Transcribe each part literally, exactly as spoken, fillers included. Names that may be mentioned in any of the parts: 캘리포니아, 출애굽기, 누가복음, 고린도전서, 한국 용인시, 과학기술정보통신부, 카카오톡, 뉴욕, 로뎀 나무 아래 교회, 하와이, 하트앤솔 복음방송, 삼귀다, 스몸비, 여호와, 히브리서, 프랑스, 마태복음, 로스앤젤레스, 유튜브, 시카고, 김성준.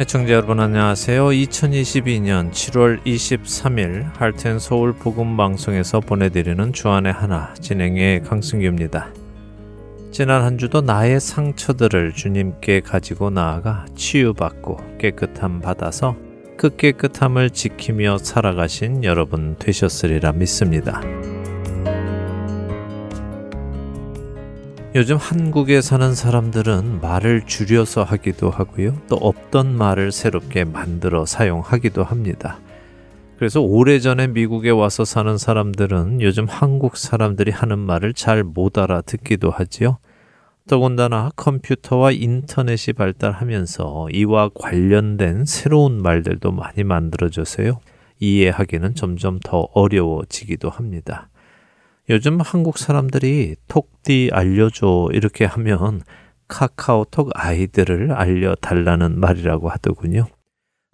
애청자 여러분 안녕하세요. 이천이십이년 칠월 이십삼일 하트앤솔 복음방송에서 보내드리는 주안의 하나 진행의 강승규입니다. 지난 한 주도 나의 상처들을 주님께 가지고 나아가 치유받고 깨끗함 받아서 그 깨끗함을 지키며 살아가신 여러분 되셨으리라 믿습니다. 요즘 한국에 사는 사람들은 말을 줄여서 하기도 하고요. 또 없던 말을 새롭게 만들어 사용하기도 합니다. 그래서 오래전에 미국에 와서 사는 사람들은 요즘 한국 사람들이 하는 말을 잘 못 알아듣기도 하지요. 더군다나 컴퓨터와 인터넷이 발달하면서 이와 관련된 새로운 말들도 많이 만들어져서요. 이해하기는 점점 더 어려워지기도 합니다. 요즘 한국 사람들이 톡디 알려줘 이렇게 하면 카카오톡 아이디를 알려달라는 말이라고 하더군요.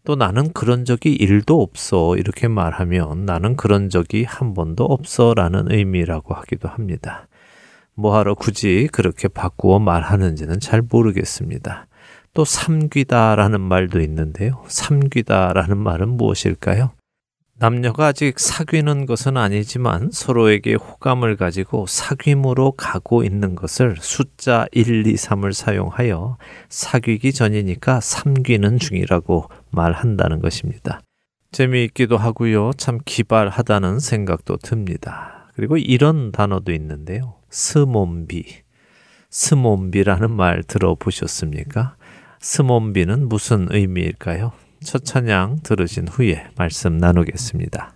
또 나는 그런 적이 일도 없어 이렇게 말하면 나는 그런 적이 한 번도 없어 라는 의미라고 하기도 합니다. 뭐하러 굳이 그렇게 바꾸어 말하는지는 잘 모르겠습니다. 또 삼귀다 라는 말도 있는데요. 삼귀다 라는 말은 무엇일까요? 남녀가 아직 사귀는 것은 아니지만 서로에게 호감을 가지고 사귐으로 가고 있는 것을 숫자 일, 이, 삼을 사용하여 사귀기 전이니까 삼귀는 중이라고 말한다는 것입니다. 재미있기도 하고요. 참 기발하다는 생각도 듭니다. 그리고 이런 단어도 있는데요. 스몸비. 스몸비라는 말 들어보셨습니까? 스몸비는 무슨 의미일까요? 첫 찬양 들으신 후에 말씀 나누겠습니다.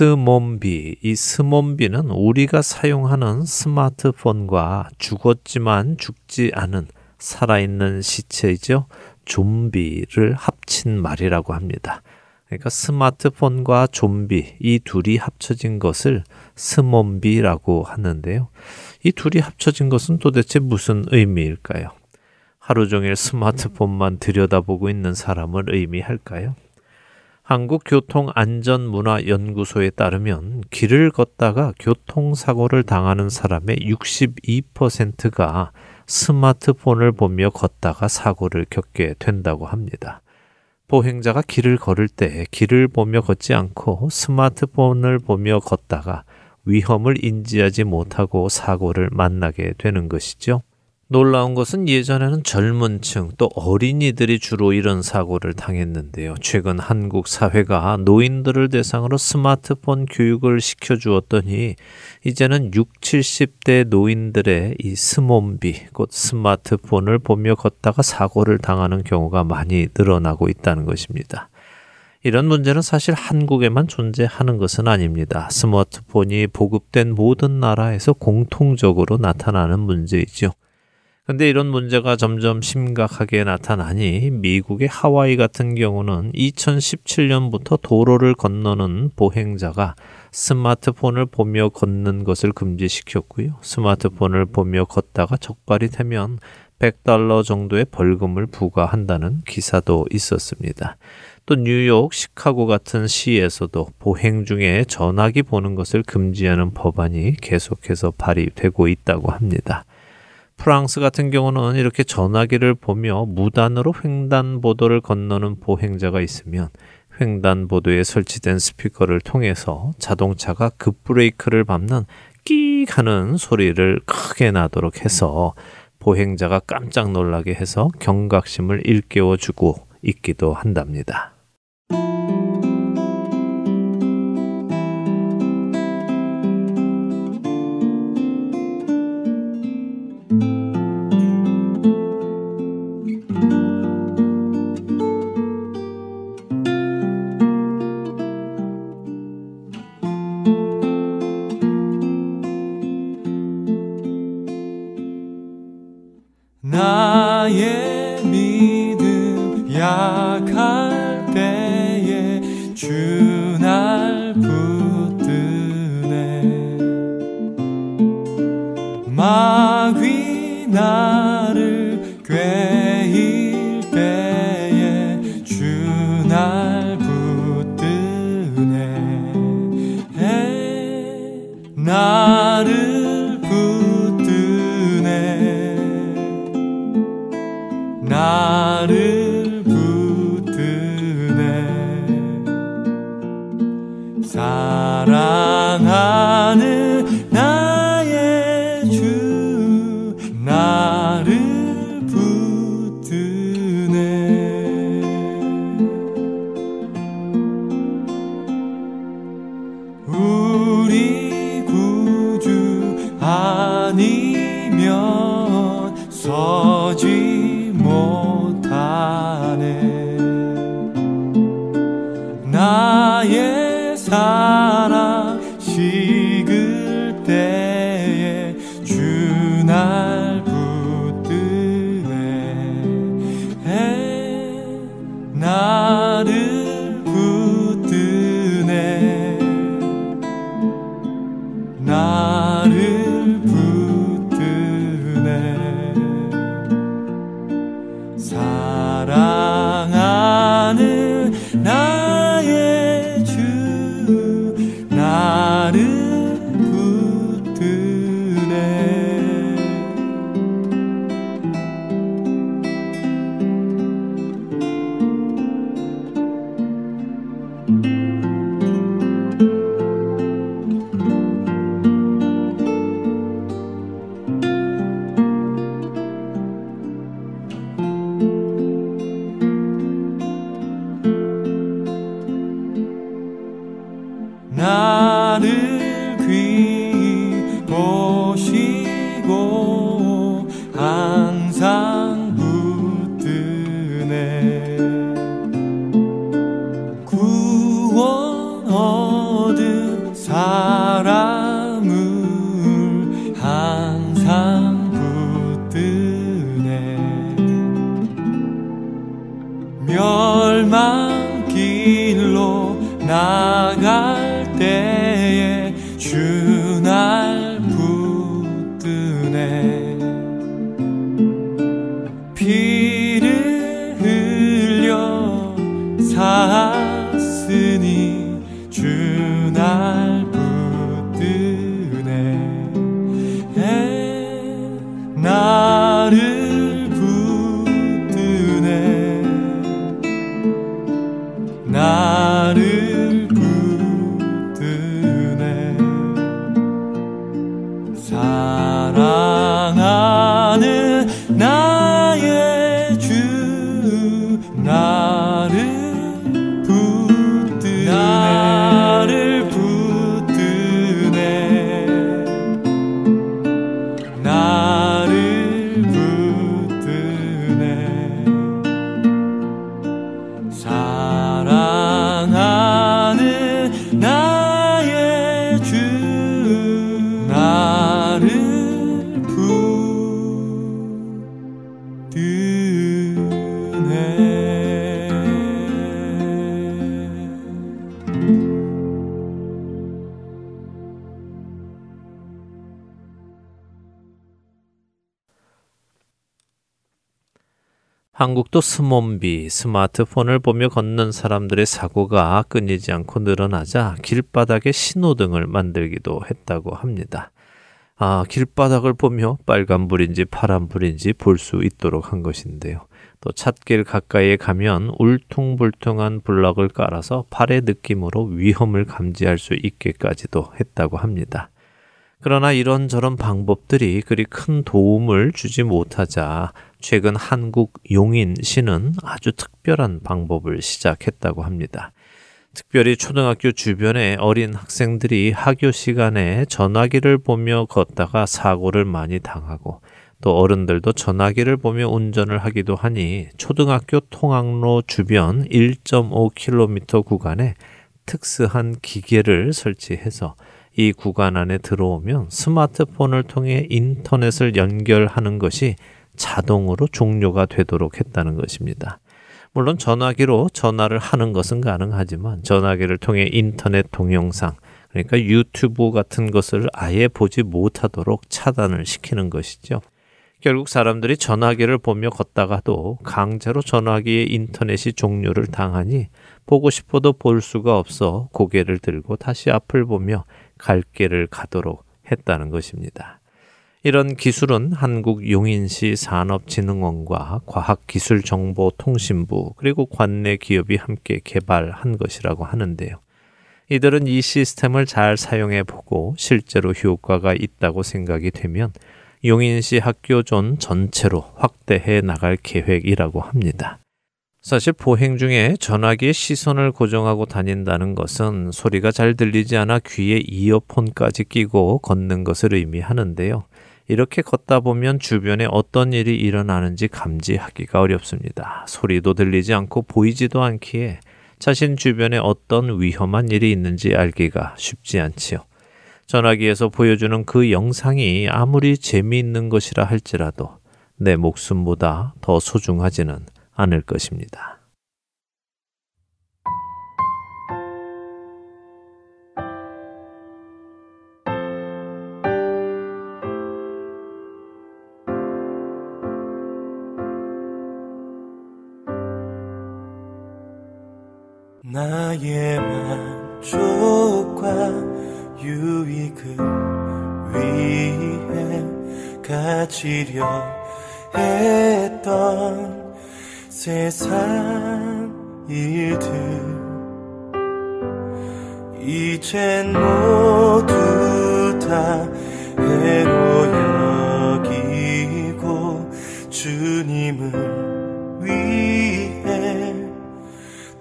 스몸비, 이 스몸비는 우리가 사용하는 스마트폰과 죽었지만 죽지 않은 살아있는 시체이죠. 좀비를 합친 말이라고 합니다. 그러니까 스마트폰과 좀비 이 둘이 합쳐진 것을 스몸비라고 하는데요. 이 둘이 합쳐진 것은 도대체 무슨 의미일까요? 하루 종일 스마트폰만 들여다보고 있는 사람을 의미할까요? 한국교통안전문화연구소에 따르면 길을 걷다가 교통사고를 당하는 사람의 육십이 퍼센트가 스마트폰을 보며 걷다가 사고를 겪게 된다고 합니다. 보행자가 길을 걸을 때 길을 보며 걷지 않고 스마트폰을 보며 걷다가 위험을 인지하지 못하고 사고를 만나게 되는 것이죠. 놀라운 것은 예전에는 젊은 층, 또 어린이들이 주로 이런 사고를 당했는데요. 최근 한국 사회가 노인들을 대상으로 스마트폰 교육을 시켜주었더니 이제는 육십, 칠십 대 노인들의 이 스몸비, 곧 스마트폰을 보며 걷다가 사고를 당하는 경우가 많이 늘어나고 있다는 것입니다. 이런 문제는 사실 한국에만 존재하는 것은 아닙니다. 스마트폰이 보급된 모든 나라에서 공통적으로 나타나는 문제이죠. 근데 이런 문제가 점점 심각하게 나타나니 미국의 하와이 같은 경우는 이천십칠 년부터 도로를 건너는 보행자가 스마트폰을 보며 걷는 것을 금지시켰고요. 스마트폰을 보며 걷다가 적발이 되면 백 달러 정도의 벌금을 부과한다는 기사도 있었습니다. 또 뉴욕, 시카고 같은 시에서도 보행 중에 전화기 보는 것을 금지하는 법안이 계속해서 발의되고 있다고 합니다. 프랑스 같은 경우는 이렇게 전화기를 보며 무단으로 횡단보도를 건너는 보행자가 있으면 횡단보도에 설치된 스피커를 통해서 자동차가 급브레이크를 밟는 끼익 하는 소리를 크게 나도록 해서 보행자가 깜짝 놀라게 해서 경각심을 일깨워주고 있기도 한답니다. 구원 얻은 한국도 스몸비, 스마트폰을 보며 걷는 사람들의 사고가 끊이지 않고 늘어나자 길바닥에 신호등을 만들기도 했다고 합니다. 아, 길바닥을 보며 빨간불인지 파란불인지 볼 수 있도록 한 것인데요. 또 찻길 가까이에 가면 울퉁불퉁한 블럭을 깔아서 발의 느낌으로 위험을 감지할 수 있게까지도 했다고 합니다. 그러나 이런저런 방법들이 그리 큰 도움을 주지 못하자 최근 한국 용인시는 아주 특별한 방법을 시작했다고 합니다. 특별히 초등학교 주변에 어린 학생들이 학교 시간에 전화기를 보며 걷다가 사고를 많이 당하고 또 어른들도 전화기를 보며 운전을 하기도 하니 초등학교 통학로 주변 일 점 오 킬로미터 구간에 특수한 기계를 설치해서 이 구간 안에 들어오면 스마트폰을 통해 인터넷을 연결하는 것이 자동으로 종료가 되도록 했다는 것입니다. 물론 전화기로 전화를 하는 것은 가능하지만 전화기를 통해 인터넷 동영상, 그러니까 유튜브 같은 것을 아예 보지 못하도록 차단을 시키는 것이죠. 결국 사람들이 전화기를 보며 걷다가도 강제로 전화기의 인터넷이 종료를 당하니 보고 싶어도 볼 수가 없어 고개를 들고 다시 앞을 보며 갈 길을 가도록 했다는 것입니다. 이런 기술은 한국 용인시 산업진흥원과 과학기술정보통신부 그리고 관내 기업이 함께 개발한 것이라고 하는데요. 이들은 이 시스템을 잘 사용해보고 실제로 효과가 있다고 생각이 되면 용인시 학교존 전체로 확대해 나갈 계획이라고 합니다. 사실 보행 중에 전화기의 시선을 고정하고 다닌다는 것은 소리가 잘 들리지 않아 귀에 이어폰까지 끼고 걷는 것을 의미하는데요. 이렇게 걷다 보면 주변에 어떤 일이 일어나는지 감지하기가 어렵습니다. 소리도 들리지 않고 보이지도 않기에 자신 주변에 어떤 위험한 일이 있는지 알기가 쉽지 않지요. 전화기에서 보여주는 그 영상이 아무리 재미있는 것이라 할지라도 내 목숨보다 더 소중하지는 않을 것입니다. 나의 만족과 유익을 위해 가지려 했던 세상 일들 이젠 모두 다 해로 여기고 주님을 위해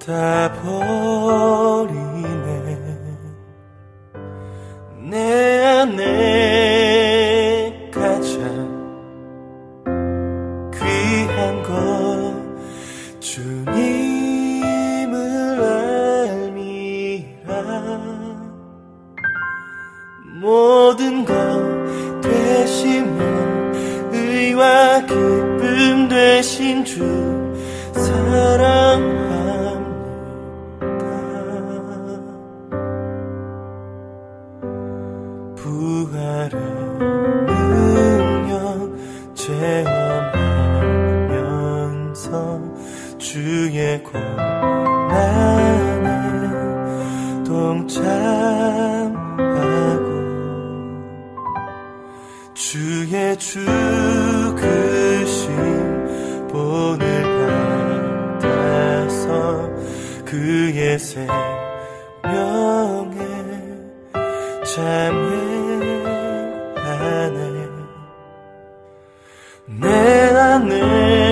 다 버리네. 내 안에 가장 귀한 것 주님을 알미라. 모든 것 되시면 의와 기쁨 되신 주 사랑 주의 고난에 동참하고 주의 죽으신 본을 받아서 그의 생명에 참여하네. 내 안에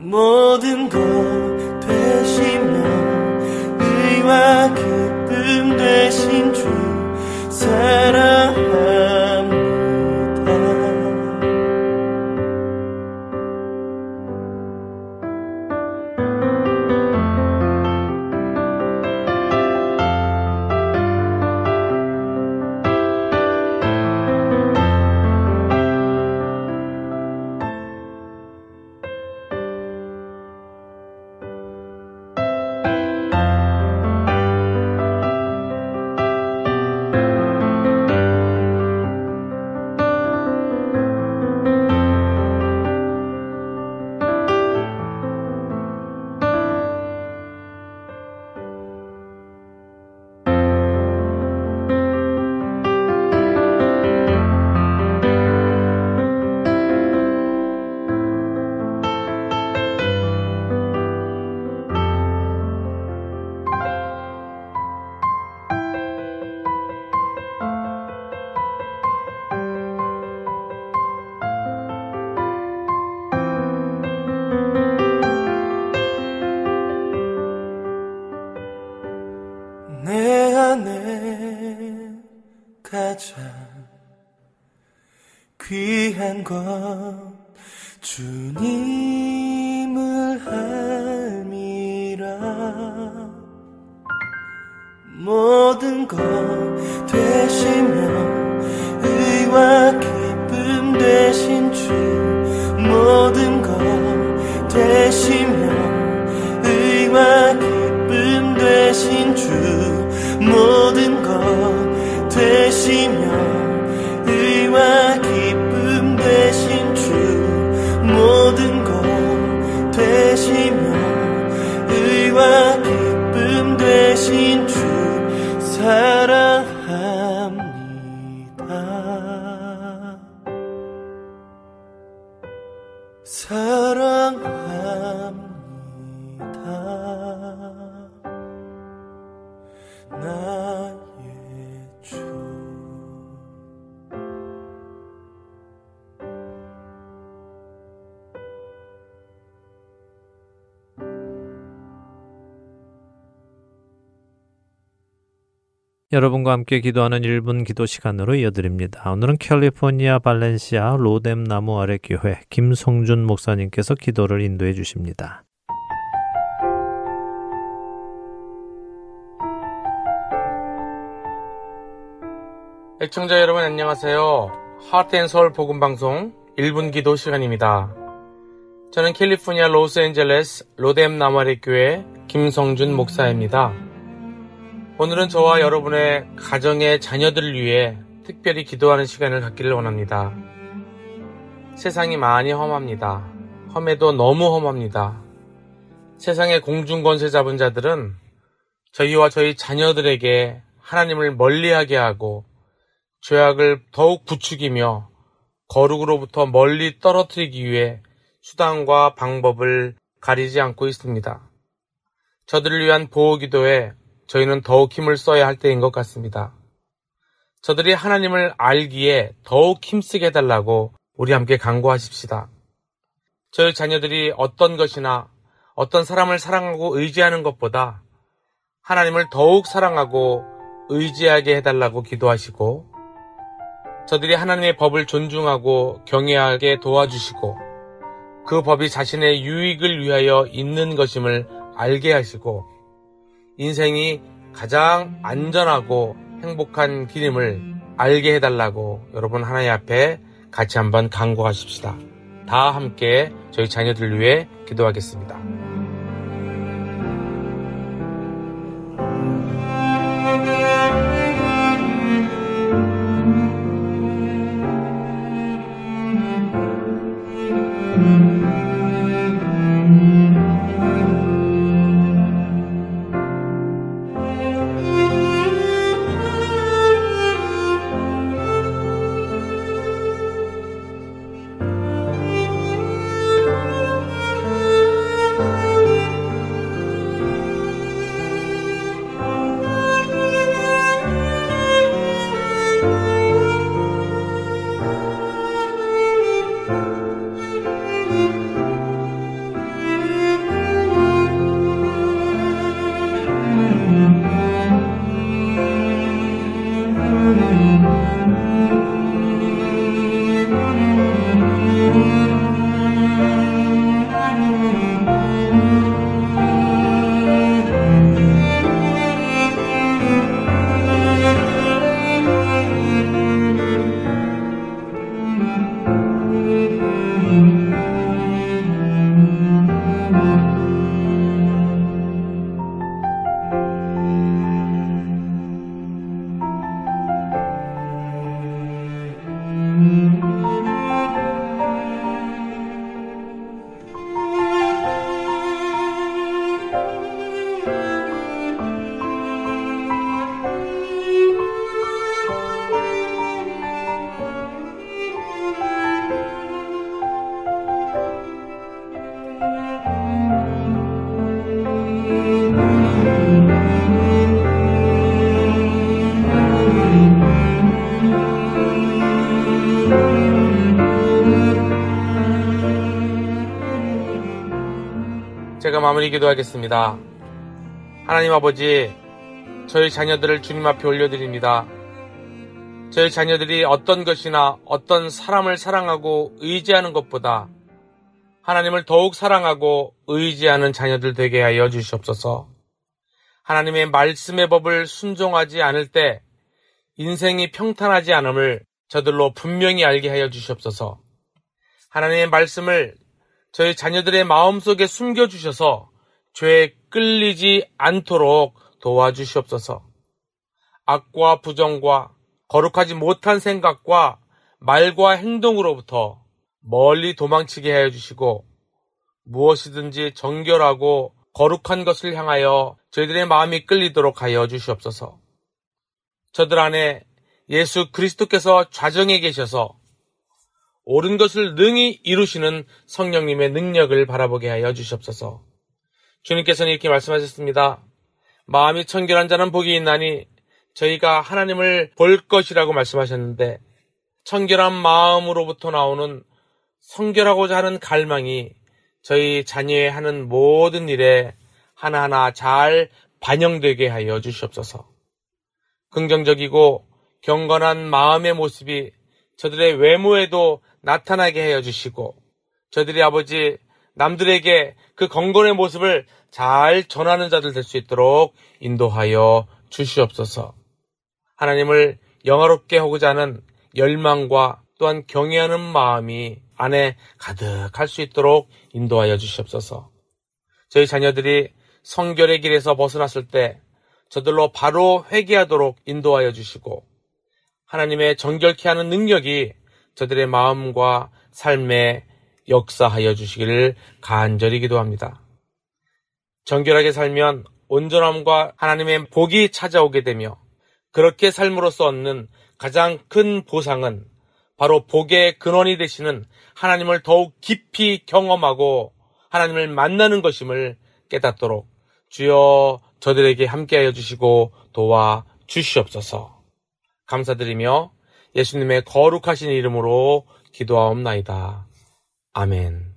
모든 것 되시면 의와 기쁨 되신 주 사랑합니다. 영광 주님을 알미라. 모든 것 되시며 의와 기쁨 되신 주, 모든 것 되시며 의와 기쁨 되신 주, 모든 것 되시며 의와 기쁨 되신 주, 모든 것 되시며 의와 기쁨 되신 주 사랑합니다. 사랑합니다. 나의 주. 여러분과 함께 기도하는 일 분 기도 시간으로 이어드립니다. 오늘은 캘리포니아 발렌시아 로뎀 나무 아래 교회 김성준 목사님께서 기도를 인도해 주십니다. 애청자 여러분 안녕하세요. 하트앤솔 복음방송 일 분 기도 시간입니다. 저는 캘리포니아 로스앤젤레스 로뎀 나무 아래 교회 김성준 목사입니다. 오늘은 저와 여러분의 가정의 자녀들을 위해 특별히 기도하는 시간을 갖기를 원합니다. 세상이 많이 험합니다. 험해도 너무 험합니다. 세상의 공중권세 잡은 자들은 저희와 저희 자녀들에게 하나님을 멀리하게 하고 죄악을 더욱 부추기며 거룩으로부터 멀리 떨어뜨리기 위해 수단과 방법을 가리지 않고 있습니다. 저들을 위한 보호기도에 저희는 더욱 힘을 써야 할 때인 것 같습니다. 저들이 하나님을 알기에 더욱 힘쓰게 해달라고 우리 함께 간구하십시다. 저희 자녀들이 어떤 것이나 어떤 사람을 사랑하고 의지하는 것보다 하나님을 더욱 사랑하고 의지하게 해달라고 기도하시고, 저들이 하나님의 법을 존중하고 경외하게 도와주시고, 그 법이 자신의 유익을 위하여 있는 것임을 알게 하시고, 인생이 가장 안전하고 행복한 길임을 알게 해달라고 여러분 하나님 앞에 같이 한번 간구하십시다. 다 함께 저희 자녀들 위해 기도하겠습니다. 제가 마무리 기도하겠습니다. 하나님 아버지, 저희 자녀들을 주님 앞에 올려드립니다. 저희 자녀들이 어떤 것이나 어떤 사람을 사랑하고 의지하는 것보다 하나님을 더욱 사랑하고 의지하는 자녀들 되게 하여 주시옵소서. 하나님의 말씀의 법을 순종하지 않을 때 인생이 평탄하지 않음을 저들로 분명히 알게 하여 주시옵소서. 하나님의 말씀을 저희 자녀들의 마음속에 숨겨주셔서 죄에 끌리지 않도록 도와주시옵소서. 악과 부정과 거룩하지 못한 생각과 말과 행동으로부터 멀리 도망치게 하여 주시고, 무엇이든지 정결하고 거룩한 것을 향하여 저희들의 마음이 끌리도록 하여 주시옵소서. 저들 안에 예수 그리스도께서 좌정에 계셔서 옳은 것을 능히 이루시는 성령님의 능력을 바라보게 하여 주시옵소서. 주님께서는 이렇게 말씀하셨습니다. 마음이 청결한 자는 복이 있나니, 저희가 하나님을 볼 것이라고 말씀하셨는데, 청결한 마음으로부터 나오는 성결하고자 하는 갈망이 저희 자녀의 하는 모든 일에 하나하나 잘 반영되게 하여 주시옵소서. 긍정적이고 경건한 마음의 모습이 저들의 외모에도 나타나게 하여 주시고, 저들이 아버지 남들에게 그 경건의 모습을 잘 전하는 자들 될 수 있도록 인도하여 주시옵소서. 하나님을 영화롭게 하고자 하는 열망과 또한 경외하는 마음이 안에 가득할 수 있도록 인도하여 주시옵소서. 저희 자녀들이 성결의 길에서 벗어났을 때 저들로 바로 회개하도록 인도하여 주시고, 하나님의 정결케 하는 능력이 저들의 마음과 삶에 역사하여 주시기를 간절히 기도합니다. 정결하게 살면 온전함과 하나님의 복이 찾아오게 되며, 그렇게 삶으로써 얻는 가장 큰 보상은 바로 복의 근원이 되시는 하나님을 더욱 깊이 경험하고 하나님을 만나는 것임을 깨닫도록 주여 저들에게 함께하여 주시고 도와 주시옵소서. 감사드리며 예수님의 거룩하신 이름으로 기도하옵나이다. 아멘.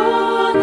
진심으로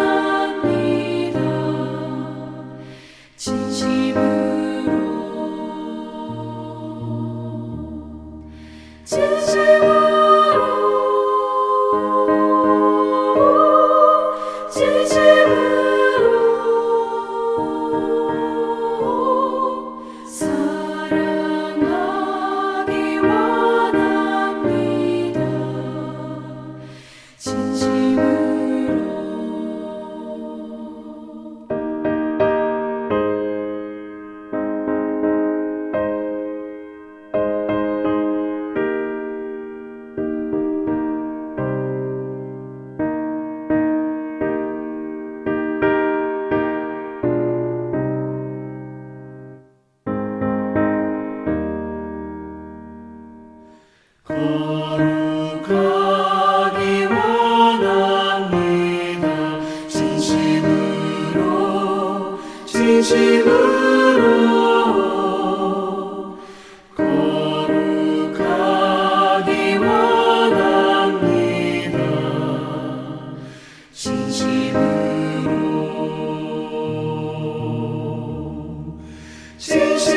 진심으로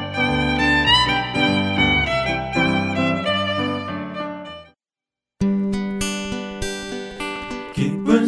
기쁜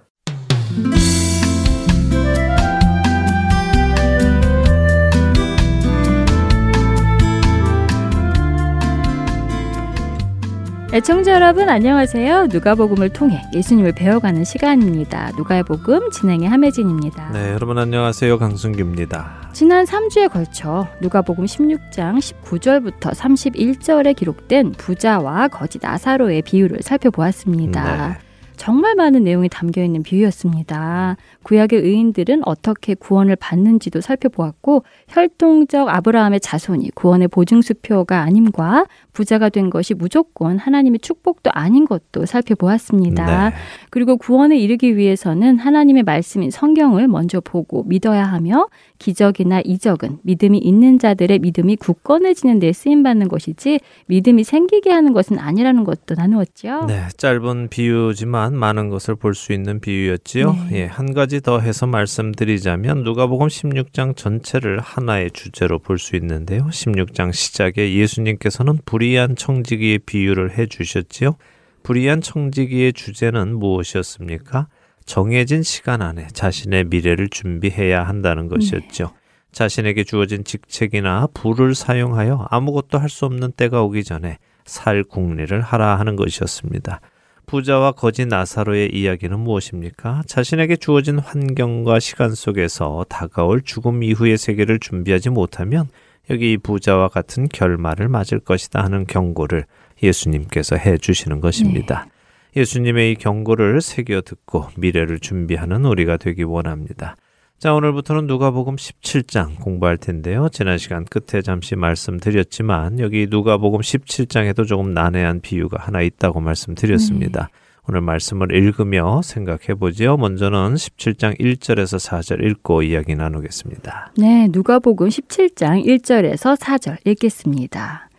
애청자 여러분 안녕하세요. 누가복음을 통해 예수님을 배워가는 시간입니다. 누가의 복음 진행의 함혜진입니다. 네, 여러분 안녕하세요. 강순규입니다. 지난 삼 주에 걸쳐 누가복음 십육 장 십구 절부터 삼십일 절에 기록된 부자와 거지 나사로의 비유를 살펴보았습니다. 네. 정말 많은 내용이 담겨있는 비유였습니다. 구약의 의인들은 어떻게 구원을 받는지도 살펴보았고 혈통적 아브라함의 자손이 구원의 보증수표가 아님과 부자가 된 것이 무조건 하나님의 축복도 아닌 것도 살펴보았습니다. 네. 그리고 구원에 이르기 위해서는 하나님의 말씀인 성경을 먼저 보고 믿어야 하며 기적이나 이적은 믿음이 있는 자들의 믿음이 굳건해지는 데 쓰임받는 것이지 믿음이 생기게 하는 것은 아니라는 것도 나누었죠. 네, 짧은 비유지만 많은 것을 볼 수 있는 비유였지요. 네. 예, 한 가지 더 해서 말씀드리자면 누가복음 십육 장 전체를 하나의 주제로 볼 수 있는데요. 십육 장 시작에 예수님께서는 불의한 청지기의 비유를 해주셨지요. 불의한 청지기의 주제는 무엇이었습니까? 정해진 시간 안에 자신의 미래를 준비해야 한다는 것이었죠. 네. 자신에게 주어진 직책이나 부를 사용하여 아무것도 할 수 없는 때가 오기 전에 살 궁리를 하라 하는 것이었습니다. 부자와 거지 나사로의 이야기는 무엇입니까? 자신에게 주어진 환경과 시간 속에서 다가올 죽음 이후의 세계를 준비하지 못하면 여기 이 부자와 같은 결말을 맞을 것이다 하는 경고를 예수님께서 해주시는 것입니다. 네. 예수님의 이 경고를 새겨 듣고 미래를 준비하는 우리가 되기 원합니다. 자, 오늘부터는 누가복음 십칠 장 공부할 텐데요. 지난 시간 끝에 잠시 말씀드렸지만 여기 누가복음 십칠 장에도 조금 난해한 비유가 하나 있다고 말씀드렸습니다. 네. 오늘 말씀을 읽으며 생각해보지요. 먼저는 십칠 장 일 절에서 사 절 읽고 이야기 나누겠습니다. 네, 누가복음 십칠 장 일 절에서 사 절 읽겠습니다.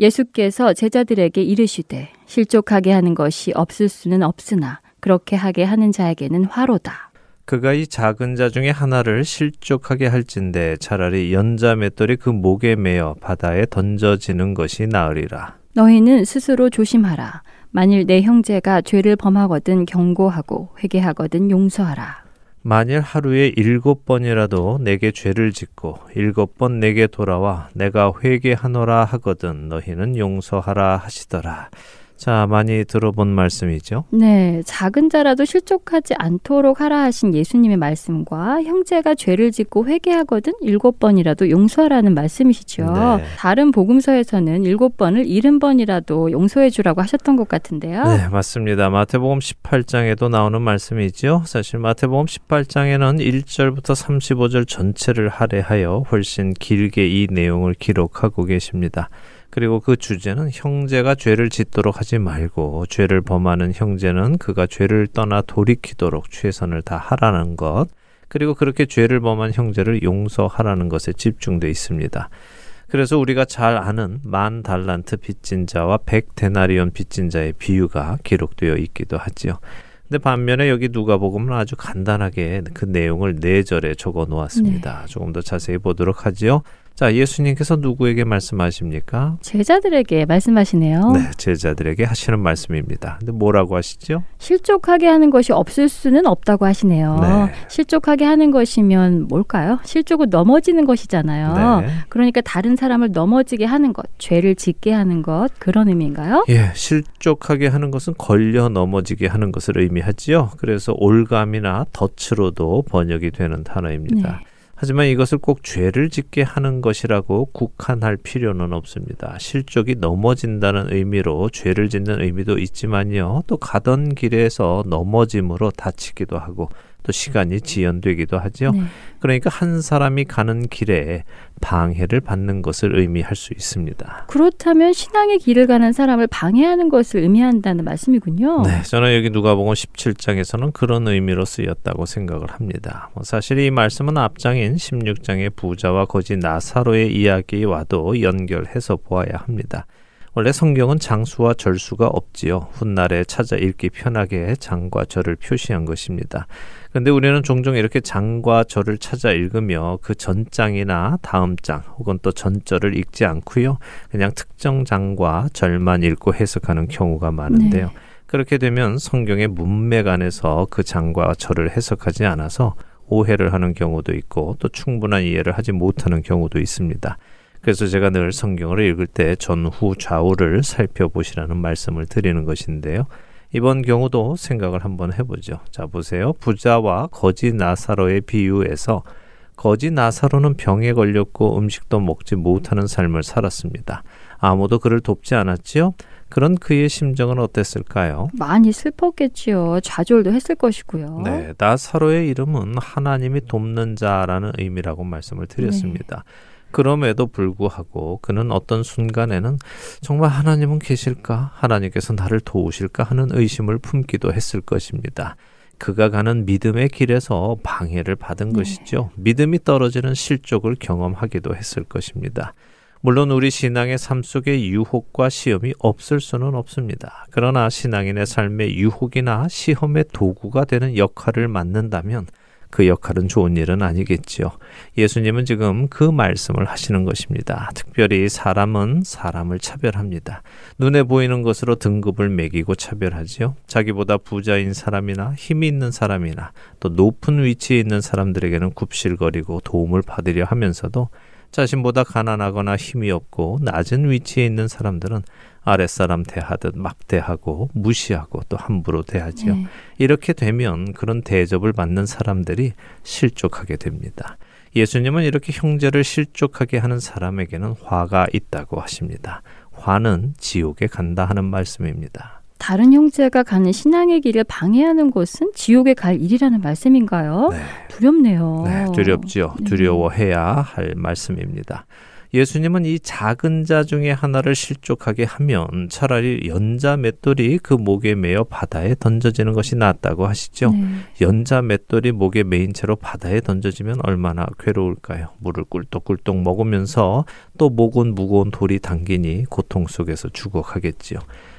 예수께서 제자들에게 이르시되 실족하게 하는 것이 없을 수는 없으나 그렇게 하게 하는 자에게는 화로다. 그가 이 작은 자 중에 하나를 실족하게 할진대 차라리 연자 맷돌이 그 목에 매어 바다에 던져지는 것이 나으리라. 너희는 스스로 조심하라. 만일 내 형제가 죄를 범하거든 경고하고 회개하거든 용서하라. 만일 하루에 일곱 번이라도 내게 죄를 짓고 일곱 번 내게 돌아와 내가 회개하노라 하거든 너희는 용서하라 하시더라. 자, 많이 들어본 말씀이죠? 네, 작은 자라도 실족하지 않도록 하라 하신 예수님의 말씀과 형제가 죄를 짓고 회개하거든 일곱 번이라도 용서하라는 말씀이시죠. 네. 다른 복음서에서는 일곱 번을 일흔 번이라도 용서해 주라고 하셨던 것 같은데요. 네, 맞습니다. 마태복음 십팔 장에도 나오는 말씀이죠. 사실 마태복음 십팔 장에는 일 절부터 삼십오 절 전체를 할애하여 훨씬 길게 이 내용을 기록하고 계십니다. 그리고 그 주제는 형제가 죄를 짓도록 하지 말고 죄를 범하는 형제는 그가 죄를 떠나 돌이키도록 최선을 다하라는 것, 그리고 그렇게 죄를 범한 형제를 용서하라는 것에 집중되어 있습니다. 그래서 우리가 잘 아는 만 달란트 빚진 자와 백 데나리온 빚진 자의 비유가 기록되어 있기도 하지요. 근데 반면에 여기 누가복음은 아주 간단하게 그 내용을 네 절에 적어 놓았습니다. 네. 조금 더 자세히 보도록 하지요. 자, 예수님께서 누구에게 말씀하십니까? 제자들에게 말씀하시네요. 네, 제자들에게 하시는 말씀입니다. 근데 뭐라고 하시죠? 실족하게 하는 것이 없을 수는 없다고 하시네요. 네. 실족하게 하는 것이면 뭘까요? 실족은 넘어지는 것이잖아요. 네. 그러니까 다른 사람을 넘어지게 하는 것, 죄를 짓게 하는 것, 그런 의미인가요? 예, 실족하게 하는 것은 걸려 넘어지게 하는 것을 의미하지요. 그래서 올감이나 덫으로도 번역이 되는 단어입니다. 네. 하지만 이것을 꼭 죄를 짓게 하는 것이라고 국한할 필요는 없습니다. 실족이 넘어진다는 의미로 죄를 짓는 의미도 있지만요. 또 가던 길에서 넘어짐으로 다치기도 하고 또 시간이 지연되기도 하죠. 네. 그러니까 한 사람이 가는 길에 방해를 받는 것을 의미할 수 있습니다. 그렇다면 신앙의 길을 가는 사람을 방해하는 것을 의미한다는 말씀이군요. 네, 저는 여기 누가복음 십칠 장에서는 그런 의미로 쓰였다고 생각을 합니다. 사실 이 말씀은 앞장인 십육 장의 부자와 거지 나사로의 이야기와도 연결해서 보아야 합니다. 원래 성경은 장수와 절수가 없지요. 훗날에 찾아 읽기 편하게 장과 절을 표시한 것입니다. 그런데 우리는 종종 이렇게 장과 절을 찾아 읽으며 그 전장이나 다음 장 혹은 또 전절을 읽지 않고요. 그냥 특정 장과 절만 읽고 해석하는 경우가 많은데요. 네. 그렇게 되면 성경의 문맥 안에서 그 장과 절을 해석하지 않아서 오해를 하는 경우도 있고 또 충분한 이해를 하지 못하는 경우도 있습니다. 그래서 제가 늘 성경을 읽을 때 전후 좌우를 살펴보시라는 말씀을 드리는 것인데요. 이번 경우도 생각을 한번 해보죠. 자, 보세요. 부자와 거지 나사로의 비유에서 거지 나사로는 병에 걸렸고 음식도 먹지 못하는 삶을 살았습니다. 아무도 그를 돕지 않았지요? 그런 그의 심정은 어땠을까요? 많이 슬펐겠지요. 좌절도 했을 것이고요. 네, 나사로의 이름은 하나님이 돕는 자라는 의미라고 말씀을 드렸습니다. 네. 그럼에도 불구하고 그는 어떤 순간에는 정말 하나님은 계실까? 하나님께서 나를 도우실까? 하는 의심을 품기도 했을 것입니다. 그가 가는 믿음의 길에서 방해를 받은 네. 것이죠. 믿음이 떨어지는 실족을 경험하기도 했을 것입니다. 물론 우리 신앙의 삶 속에 유혹과 시험이 없을 수는 없습니다. 그러나 신앙인의 삶의 유혹이나 시험의 도구가 되는 역할을 맡는다면 그 역할은 좋은 일은 아니겠지요. 예수님은 지금 그 말씀을 하시는 것입니다. 특별히 사람은 사람을 차별합니다. 눈에 보이는 것으로 등급을 매기고 차별하지요. 자기보다 부자인 사람이나 힘이 있는 사람이나 또 높은 위치에 있는 사람들에게는 굽실거리고 도움을 받으려 하면서도 자신보다 가난하거나 힘이 없고 낮은 위치에 있는 사람들은 아랫사람 대하듯 막 대하고 무시하고 또 함부로 대하지요. 네. 이렇게 되면 그런 대접을 받는 사람들이 실족하게 됩니다. 예수님은 이렇게 형제를 실족하게 하는 사람에게는 화가 있다고 하십니다. 화는 지옥에 간다 하는 말씀입니다. 다른 형제가 가는 신앙의 길을 방해하는 것은 지옥에 갈 일이라는 말씀인가요? 네. 두렵네요. 네, 두렵지요. 두려워해야 할 말씀입니다. 예수님은 이 작은 자 중에 하나를 실족하게 하면 차라리 연자 맷돌이 그 목에 매어 바다에 던져지는 것이 낫다고 하시죠. 네. 연자 맷돌이 목에 매인 채로 바다에 던져지면 얼마나 괴로울까요? 물을 꿀떡꿀떡 먹으면서 또 목은 무거운 돌이 당기니 고통 속에서 죽어가겠지요.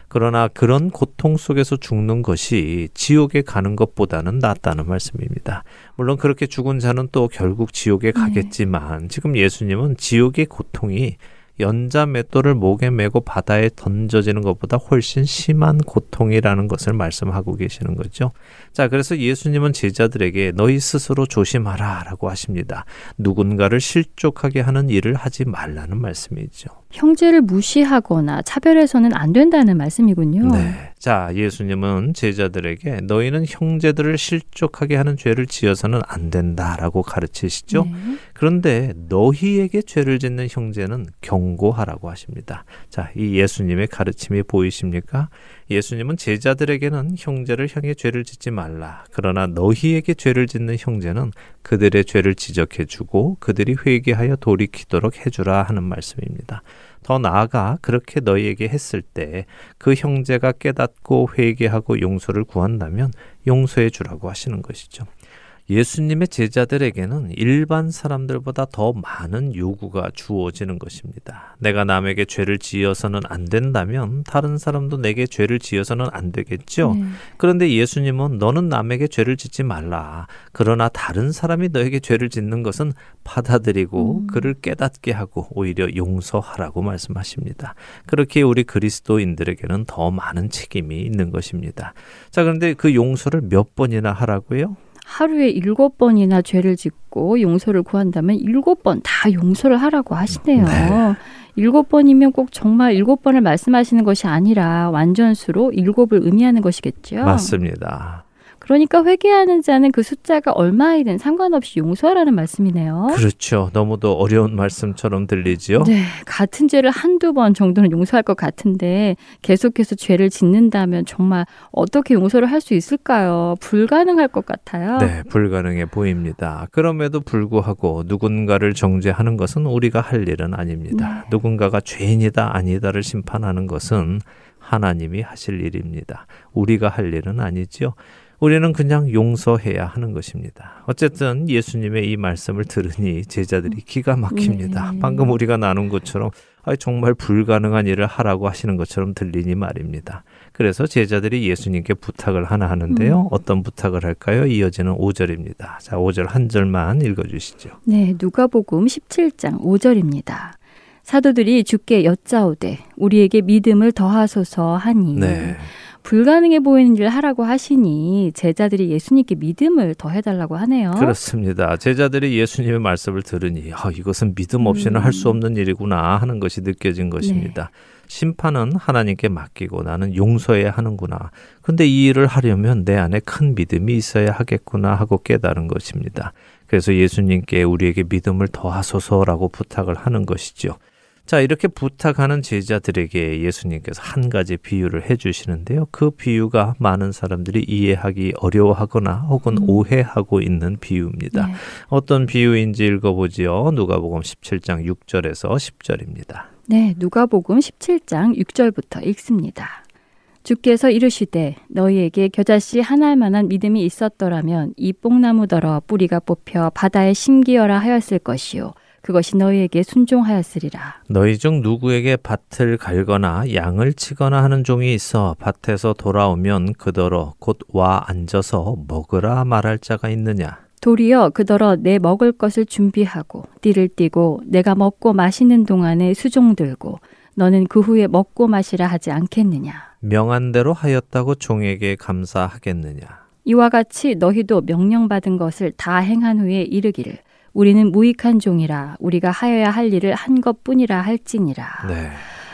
그러나 그런 고통 속에서 죽는 것이 지옥에 가는 것보다는 낫다는 말씀입니다. 물론 그렇게 죽은 자는 또 결국 지옥에 가겠지만 네. 지금 예수님은 지옥의 고통이 연자 맷돌을 목에 메고 바다에 던져지는 것보다 훨씬 심한 고통이라는 것을 말씀하고 계시는 거죠. 자, 그래서 예수님은 제자들에게 너희 스스로 조심하라 라고 하십니다. 누군가를 실족하게 하는 일을 하지 말라는 말씀이죠. 형제를 무시하거나 차별해서는 안 된다는 말씀이군요. 네. 자, 예수님은 제자들에게 너희는 형제들을 실족하게 하는 죄를 지어서는 안 된다라고 가르치시죠. 네. 그런데 너희에게 죄를 짓는 형제는 경고하라고 하십니다. 자, 이 예수님의 가르침이 보이십니까? 예수님은 제자들에게는 형제를 향해 죄를 짓지 말라. 그러나 너희에게 죄를 짓는 형제는 그들의 죄를 지적해주고 그들이 회개하여 돌이키도록 해주라 하는 말씀입니다. 더 나아가 그렇게 너희에게 했을 때 그 형제가 깨닫고 회개하고 용서를 구한다면 용서해 주라고 하시는 것이죠. 예수님의 제자들에게는 일반 사람들보다 더 많은 요구가 주어지는 것입니다. 내가 남에게 죄를 지어서는 안 된다면 다른 사람도 내게 죄를 지어서는 안 되겠죠. 네. 그런데 예수님은 너는 남에게 죄를 짓지 말라. 그러나 다른 사람이 너에게 죄를 짓는 것은 받아들이고 음. 그를 깨닫게 하고 오히려 용서하라고 말씀하십니다. 그렇게 우리 그리스도인들에게는 더 많은 책임이 있는 것입니다. 자, 그런데 그 용서를 몇 번이나 하라고요? 하루에 일곱 번이나 죄를 짓고 용서를 구한다면 일곱 번 다 용서를 하라고 하시네요. 네. 일곱 번이면 꼭 정말 일곱 번을 말씀하시는 것이 아니라 완전수로 일곱을 의미하는 것이겠죠. 맞습니다. 그러니까 회개하는 자는 그 숫자가 얼마이든 상관없이 용서하라는 말씀이네요. 그렇죠. 너무도 어려운 말씀처럼 들리지요? 네. 같은 죄를 한두 번 정도는 용서할 것 같은데 계속해서 죄를 짓는다면 정말 어떻게 용서를 할 수 있을까요? 불가능할 것 같아요. 네. 불가능해 보입니다. 그럼에도 불구하고 누군가를 정죄하는 것은 우리가 할 일은 아닙니다. 네. 누군가가 죄인이다 아니다를 심판하는 것은 하나님이 하실 일입니다. 우리가 할 일은 아니지요. 우리는 그냥 용서해야 하는 것입니다. 어쨌든 예수님의 이 말씀을 들으니 제자들이 기가 막힙니다. 네. 방금 우리가 나눈 것처럼 정말 불가능한 일을 하라고 하시는 것처럼 들리니 말입니다. 그래서 제자들이 예수님께 부탁을 하나 하는데요. 음. 어떤 부탁을 할까요? 이어지는 오 절입니다. 자, 오 절 한 절만 읽어주시죠. 네, 누가복음 십칠 장 오 절입니다. 사도들이 주께 여짜오되 우리에게 믿음을 더하소서 하니 네. 불가능해 보이는 일을 하라고 하시니 제자들이 예수님께 믿음을 더해달라고 하네요. 그렇습니다. 제자들이 예수님의 말씀을 들으니 아, 이것은 믿음 없이는 음. 할 수 없는 일이구나 하는 것이 느껴진 것입니다. 네. 심판은 하나님께 맡기고 나는 용서해야 하는구나. 근데 이 일을 하려면 내 안에 큰 믿음이 있어야 하겠구나 하고 깨달은 것입니다. 그래서 예수님께 우리에게 믿음을 더하소서라고 부탁을 하는 것이죠. 자, 이렇게 부탁하는 제자들에게 예수님께서 한 가지 비유를 해주시는데요. 그 비유가 많은 사람들이 이해하기 어려워하거나 혹은 음. 오해하고 있는 비유입니다. 네. 어떤 비유인지 읽어보지요. 누가복음 십칠 장 육 절에서 십 절입니다. 네, 누가복음 십칠 장 육 절부터 읽습니다. 주께서 이르시되 너희에게 겨자씨 하나일 만한 믿음이 있었더라면 이 뽕나무더러 뿌리가 뽑혀 바다에 심기어라 하였을 것이요. 그것이 너희에게 순종하였으리라. 너희 중 누구에게 밭을 갈거나 양을 치거나 하는 종이 있어 밭에서 돌아오면 그더러 곧 와 앉아서 먹으라 말할 자가 있느냐. 도리어 그더러 내 먹을 것을 준비하고 띠를 띠고 내가 먹고 마시는 동안에 수종 들고 너는 그 후에 먹고 마시라 하지 않겠느냐. 명한대로 하였다고 종에게 감사하겠느냐. 이와 같이 너희도 명령받은 것을 다 행한 후에 이르기를 우리는 무익한 종이라 우리가 하여야 할 일을 한 것뿐이라 할지니라. 네.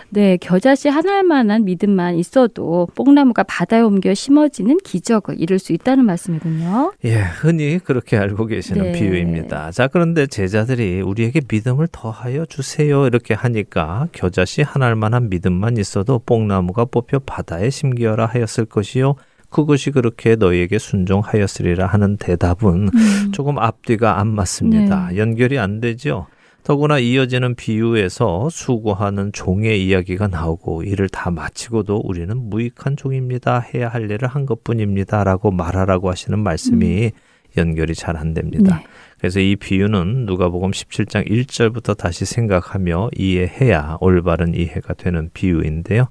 네, 겨자씨 하나일 만한 믿음만 있어도 뽕나무가 바다에 옮겨 심어지는 기적을 이룰 수 있다는 말씀이군요. 예, 흔히 그렇게 알고 계시는 네. 비유입니다. 자, 그런데 제자들이 우리에게 믿음을 더하여 주세요 이렇게 하니까 겨자씨 하나일 만한 믿음만 있어도 뽕나무가 뽑혀 바다에 심기어라 하였을 것이요. 그것이 그렇게 너희에게 순종하였으리라 하는 대답은 음. 조금 앞뒤가 안 맞습니다. 네. 연결이 안 되죠. 더구나 이어지는 비유에서 수고하는 종의 이야기가 나오고 이를 다 마치고도 우리는 무익한 종입니다. 해야 할 일을 한 것뿐입니다. 라고 말하라고 하시는 말씀이 음. 연결이 잘 안 됩니다. 네. 그래서 이 비유는 누가복음 십칠 장 일 절부터 다시 생각하며 이해해야 올바른 이해가 되는 비유인데요.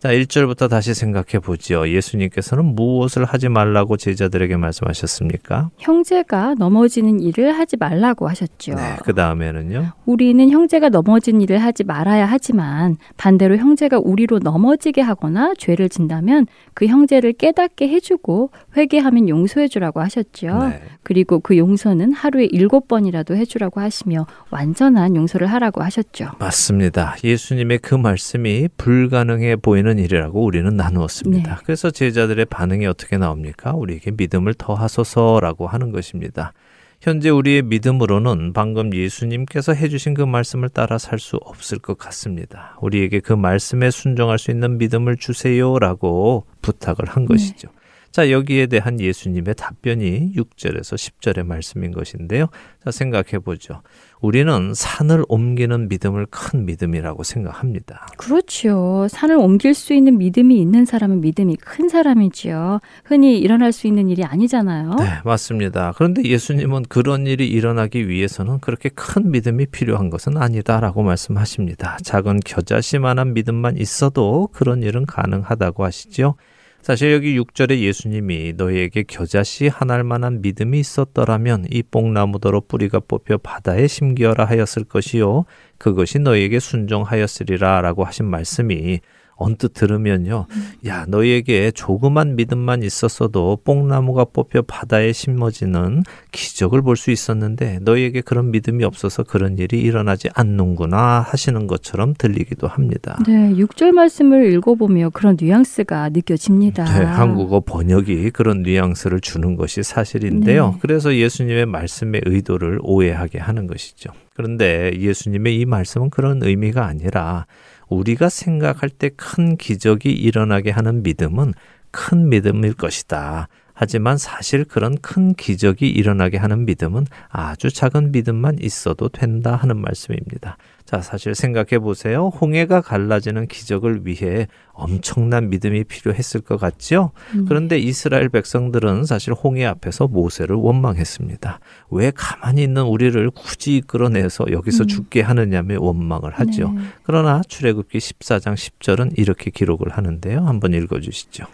자, 일 절부터 다시 생각해 보지요. 예수님께서는 무엇을 하지 말라고 제자들에게 말씀하셨습니까? 형제가 넘어지는 일을 하지 말라고 하셨죠. 네, 그 다음에는요? 우리는 형제가 넘어진 일을 하지 말아야 하지만 반대로 형제가 우리로 넘어지게 하거나 죄를 진다면 그 형제를 깨닫게 해주고 회개하면 용서해 주라고 하셨죠. 네. 그리고 그 용서는 하루에 일곱 번이라도 해주라고 하시며 완전한 용서를 하라고 하셨죠. 맞습니다. 예수님의 그 말씀이 불가능해 보이는 일이라고 우리는 나누었습니다. 네. 그래서 제자들의 반응이 어떻게 나옵니까? 우리에게 믿음을 더하소서라고 하는 것입니다. 현재 우리의 믿음으로는 방금 예수님께서 해주신 그 말씀을 따라 살 수 없을 것 같습니다. 우리에게 그 말씀에 순종할 수 있는 믿음을 주세요라고 부탁을 한 것이죠. 네. 자, 여기에 대한 예수님의 답변이 육 절에서 십 절의 말씀인 것인데요. 자, 생각해 보죠. 우리는 산을 옮기는 믿음을 큰 믿음이라고 생각합니다. 그렇죠. 산을 옮길 수 있는 믿음이 있는 사람은 믿음이 큰 사람이지요. 흔히 일어날 수 있는 일이 아니잖아요. 네, 맞습니다. 그런데 예수님은 그런 일이 일어나기 위해서는 그렇게 큰 믿음이 필요한 것은 아니다라고 말씀하십니다. 작은 겨자씨만한 믿음만 있어도 그런 일은 가능하다고 하시죠. 사실 여기 육 절에 예수님이 너희에게 겨자씨 하나만한 믿음이 있었더라면 이 뽕나무더러 뿌리가 뽑혀 바다에 심기어라 하였을 것이요. 그것이 너희에게 순종하였으리라 라고 하신 말씀이 언뜻 들으면요. 야, 너희에게 조그만 믿음만 있었어도 뽕나무가 뽑혀 바다에 심어지는 기적을 볼 수 있었는데 너희에게 그런 믿음이 없어서 그런 일이 일어나지 않는구나 하시는 것처럼 들리기도 합니다. 네, 육 절 말씀을 읽어보며 그런 뉘앙스가 느껴집니다. 네, 한국어 번역이 그런 뉘앙스를 주는 것이 사실인데요. 네. 그래서 예수님의 말씀의 의도를 오해하게 하는 것이죠. 그런데 예수님의 이 말씀은 그런 의미가 아니라 우리가 생각할 때 큰 기적이 일어나게 하는 믿음은 큰 믿음일 것이다. 하지만 사실 그런 큰 기적이 일어나게 하는 믿음은 아주 작은 믿음만 있어도 된다 하는 말씀입니다. 자, 사실 생각해 보세요. 홍해가 갈라지는 기적을 위해 엄청난 믿음이 필요했을 것 같죠? 음. 그런데 이스라엘 백성들은 사실 홍해 앞에서 모세를 원망했습니다. 왜 가만히 있는 우리를 굳이 이끌어내서 여기서 음. 죽게 하느냐며 원망을 하죠. 네. 그러나 출애굽기 십사 장 십 절은 이렇게 기록을 하는데요. 한번 읽어주시죠.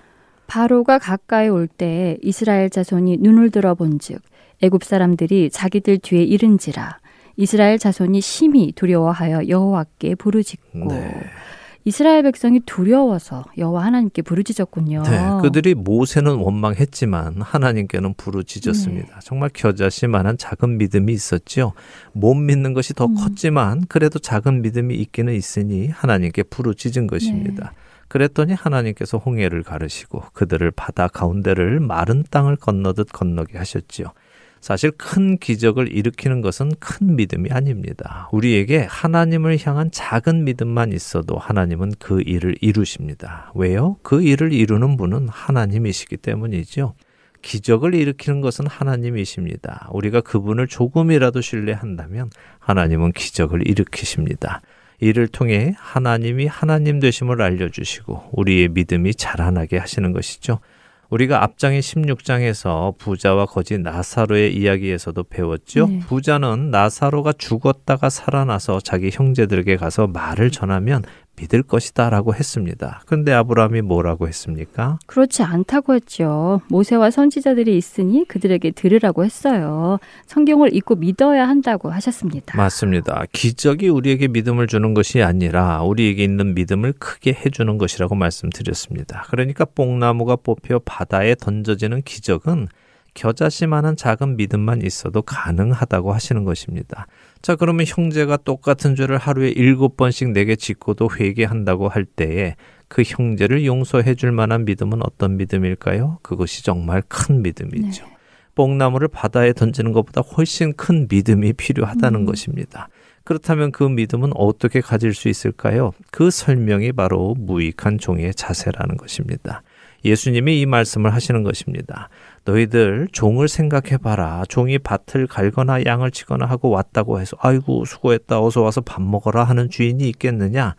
바로가 가까이 올 때에 이스라엘 자손이 눈을 들어본즉 애굽 사람들이 자기들 뒤에 이른지라 이스라엘 자손이 심히 두려워하여 여호와께 부르짖고. 네. 이스라엘 백성이 두려워서 여호와 하나님께 부르짖었군요. 네, 그들이 모세는 원망했지만 하나님께는 부르짖었습니다. 네. 정말 겨자씨만한 작은 믿음이 있었죠. 못 믿는 것이 더 음. 컸지만 그래도 작은 믿음이 있기는 있으니 하나님께 부르짖은 것입니다. 네. 그랬더니 하나님께서 홍해를 가르시고 그들을 바다 가운데를 마른 땅을 건너듯 건너게 하셨지요. 사실 큰 기적을 일으키는 것은 큰 믿음이 아닙니다. 우리에게 하나님을 향한 작은 믿음만 있어도 하나님은 그 일을 이루십니다. 왜요? 그 일을 이루는 분은 하나님이시기 때문이죠. 기적을 일으키는 것은 하나님이십니다. 우리가 그분을 조금이라도 신뢰한다면 하나님은 기적을 일으키십니다. 이를 통해 하나님이 하나님 되심을 알려주시고 우리의 믿음이 자라나게 하시는 것이죠. 우리가 앞장의 십육 장에서 부자와 거지 나사로의 이야기에서도 배웠죠. 네. 부자는 나사로가 죽었다가 살아나서 자기 형제들에게 가서 말을 전하면 믿을 것이다 라고 했습니다. 근데 아브라함이 뭐라고 했습니까? 그렇지 않다고 했죠. 모세와 선지자들이 있으니 그들에게 들으라고 했어요. 성경을 읽고 믿어야 한다고 하셨습니다. 맞습니다. 기적이 우리에게 믿음을 주는 것이 아니라 우리에게 있는 믿음을 크게 해주는 것이라고 말씀드렸습니다. 그러니까 뽕나무가 뽑혀 바다에 던져지는 기적은 겨자씨만한 작은 믿음만 있어도 가능하다고 하시는 것입니다. 자, 그러면 형제가 똑같은 죄를 하루에 일곱 번씩 내게 짓고도 회개한다고 할 때에 그 형제를 용서해 줄 만한 믿음은 어떤 믿음일까요? 그것이 정말 큰 믿음이죠. 네. 뽕나무를 바다에 던지는 것보다 훨씬 큰 믿음이 필요하다는 음. 것입니다. 그렇다면 그 믿음은 어떻게 가질 수 있을까요? 그 설명이 바로 무익한 종의 자세라는 것입니다. 예수님이 이 말씀을 하시는 것입니다. 너희들 종을 생각해봐라. 종이 밭을 갈거나 양을 치거나 하고 왔다고 해서 아이고 수고했다 어서 와서 밥 먹어라 하는 주인이 있겠느냐.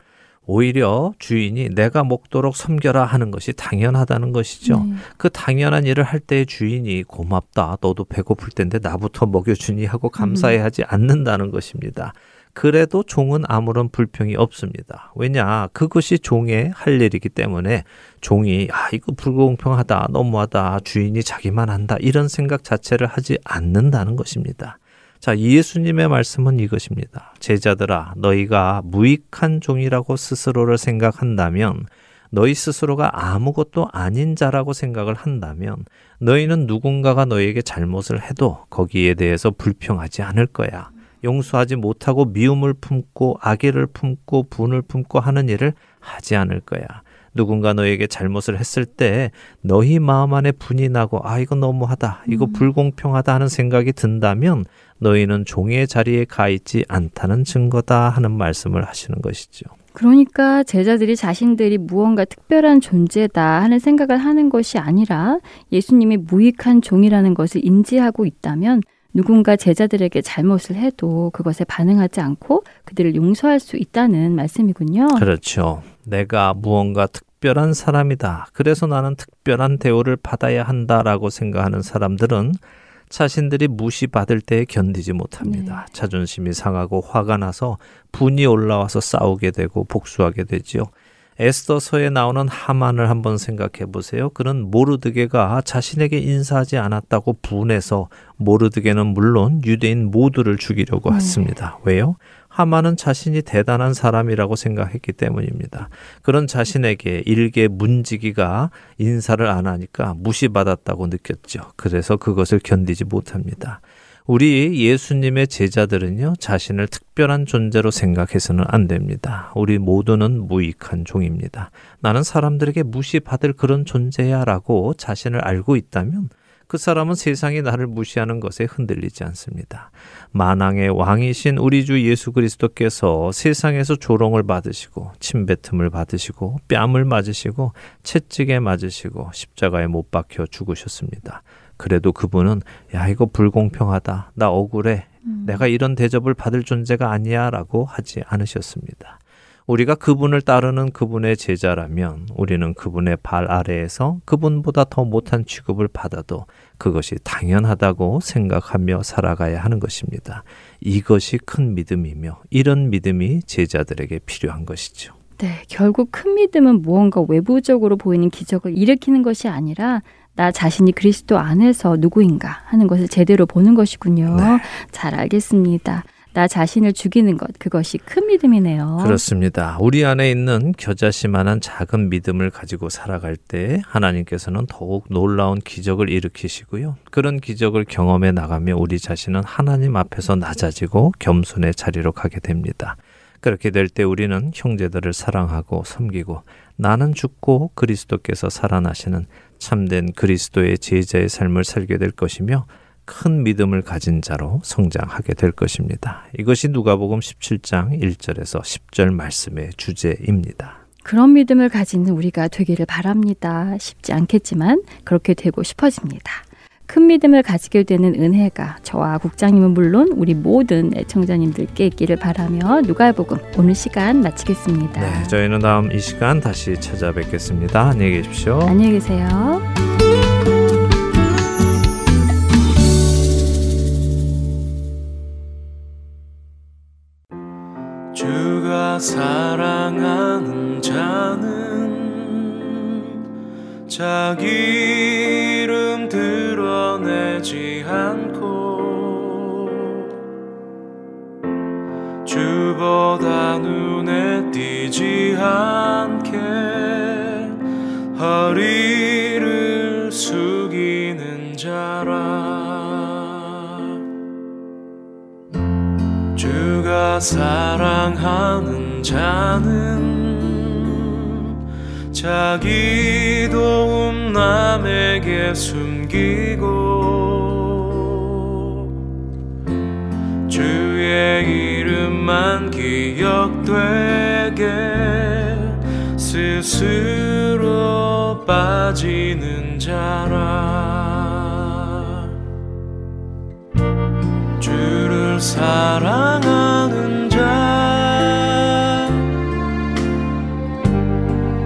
오히려 주인이 내가 먹도록 섬겨라 하는 것이 당연하다는 것이죠. 음. 그 당연한 일을 할 때의 주인이 고맙다 너도 배고플 텐데 나부터 먹여주니 하고 감사해하지 음. 않는다는 것입니다. 그래도 종은 아무런 불평이 없습니다. 왜냐? 그것이 종의 할 일이기 때문에 종이 아 이거 불공평하다, 너무하다, 주인이 자기만 한다 이런 생각 자체를 하지 않는다는 것입니다. 자, 예수님의 말씀은 이것입니다. 제자들아, 너희가 무익한 종이라고 스스로를 생각한다면 너희 스스로가 아무것도 아닌 자라고 생각을 한다면 너희는 누군가가 너희에게 잘못을 해도 거기에 대해서 불평하지 않을 거야. 용서하지 못하고 미움을 품고 악의를 품고 분을 품고 하는 일을 하지 않을 거야. 누군가 너에게 잘못을 했을 때 너희 마음 안에 분이 나고 아 이거 너무하다 이거 불공평하다 하는 생각이 든다면 너희는 종의 자리에 가 있지 않다는 증거다 하는 말씀을 하시는 것이죠. 그러니까 제자들이 자신들이 무언가 특별한 존재다 하는 생각을 하는 것이 아니라 예수님이 무익한 종이라는 것을 인지하고 있다면 누군가 제자들에게 잘못을 해도 그것에 반응하지 않고 그들을 용서할 수 있다는 말씀이군요. 그렇죠. 내가 무언가 특별한 사람이다. 그래서 나는 특별한 대우를 받아야 한다라고 생각하는 사람들은 자신들이 무시받을 때에 견디지 못합니다. 네. 자존심이 상하고 화가 나서 분이 올라와서 싸우게 되고 복수하게 되지요. 에스더서에 나오는 하만을 한번 생각해 보세요. 그는 모르드게가 자신에게 인사하지 않았다고 분해서 모르드게는 물론 유대인 모두를 죽이려고 네. 했습니다. 왜요? 하만은 자신이 대단한 사람이라고 생각했기 때문입니다. 그런 자신에게 일개 문지기가 인사를 안 하니까 무시받았다고 느꼈죠. 그래서 그것을 견디지 못합니다. 우리 예수님의 제자들은요, 자신을 특별한 존재로 생각해서는 안 됩니다. 우리 모두는 무익한 종입니다. 나는 사람들에게 무시받을 그런 존재야 라고 자신을 알고 있다면 그 사람은 세상이 나를 무시하는 것에 흔들리지 않습니다. 만왕의 왕이신 우리 주 예수 그리스도께서 세상에서 조롱을 받으시고 침뱉음을 받으시고 뺨을 맞으시고 채찍에 맞으시고 십자가에 못 박혀 죽으셨습니다. 그래도 그분은 야 이거 불공평하다. 나 억울해. 음. 내가 이런 대접을 받을 존재가 아니야 라고 하지 않으셨습니다. 우리가 그분을 따르는 그분의 제자라면 우리는 그분의 발 아래에서 그분보다 더 못한 취급을 받아도 그것이 당연하다고 생각하며 살아가야 하는 것입니다. 이것이 큰 믿음이며 이런 믿음이 제자들에게 필요한 것이죠. 네, 결국 큰 믿음은 무언가 외부적으로 보이는 기적을 일으키는 것이 아니라 나 자신이 그리스도 안에서 누구인가 하는 것을 제대로 보는 것이군요. 네. 잘 알겠습니다. 나 자신을 죽이는 것, 그것이 큰 믿음이네요. 그렇습니다. 우리 안에 있는 겨자씨만한 작은 믿음을 가지고 살아갈 때 하나님께서는 더욱 놀라운 기적을 일으키시고요. 그런 기적을 경험해 나가며 우리 자신은 하나님 앞에서 낮아지고 겸손의 자리로 가게 됩니다. 그렇게 될 때 우리는 형제들을 사랑하고 섬기고 나는 죽고 그리스도께서 살아나시는 참된 그리스도의 제자의 삶을 살게 될 것이며 큰 믿음을 가진 자로 성장하게 될 것입니다. 이것이 누가복음 십칠 장 일 절에서 십 절 말씀의 주제입니다. 그런 믿음을 가진 우리가 되기를 바랍니다. 쉽지 않겠지만 그렇게 되고 싶어집니다. 큰 믿음을 가지게 되는 은혜가 저와 국장님은 물론 우리 모든 애청자님들께 있기를 바라며 누가복음 오늘 시간 마치겠습니다. 네, 저희는 다음 이 시간 다시 찾아뵙겠습니다. 안녕히 계십시오. 안녕히 계세요. 주가 사랑하는 자는 자기 이름 드러내지 않고 주보다 눈에 띄지 않게 허리를 숙이는 자라 주가 사랑하는 자는 자기 도움 남에게 숨기고 주의 이름만 기억되게 스스로 빠지는 자라 주를 사랑하는 자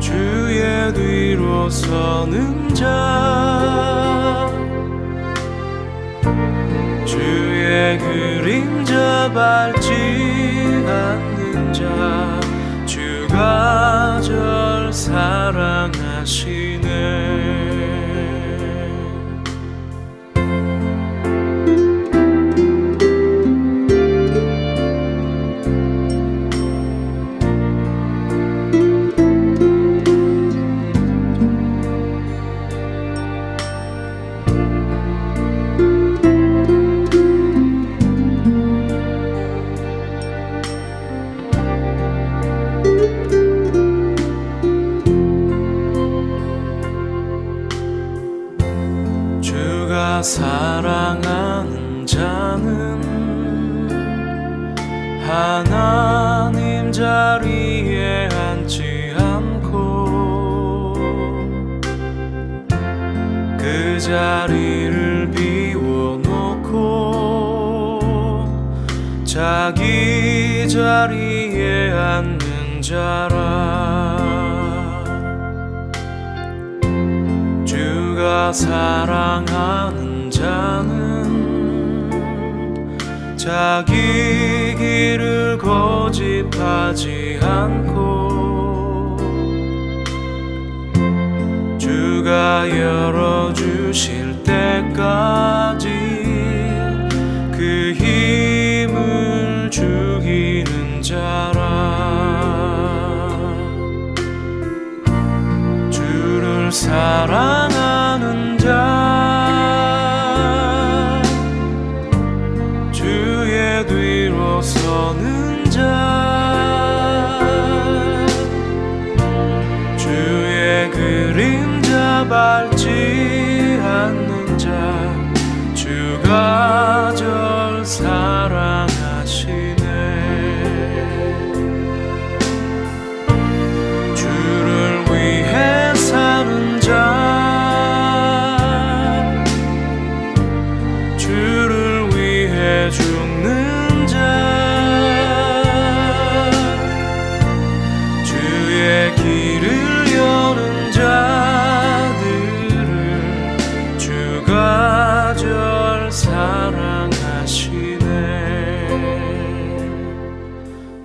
주의 뒤로 서는 자 주의 그림자 밟지 않는 자 주가 절 사랑하시네 사랑하는 자는 하나님 자리에 자리를 비워놓고 자기 자리에 앉는 자라. 주가 사랑하는 자는 자기 길을 고집하지 않고 주가 열어주실 때까지 그 힘을 주기는 자라. 주를 사랑하는 자, 주의 뒤로 서는 자, 밟지 않는 자, 주가 절 사랑하시네. 주를 위해 사는 자, 주를 위해 죽는 자, 주의 길을 여는 자, 절 사랑하시네.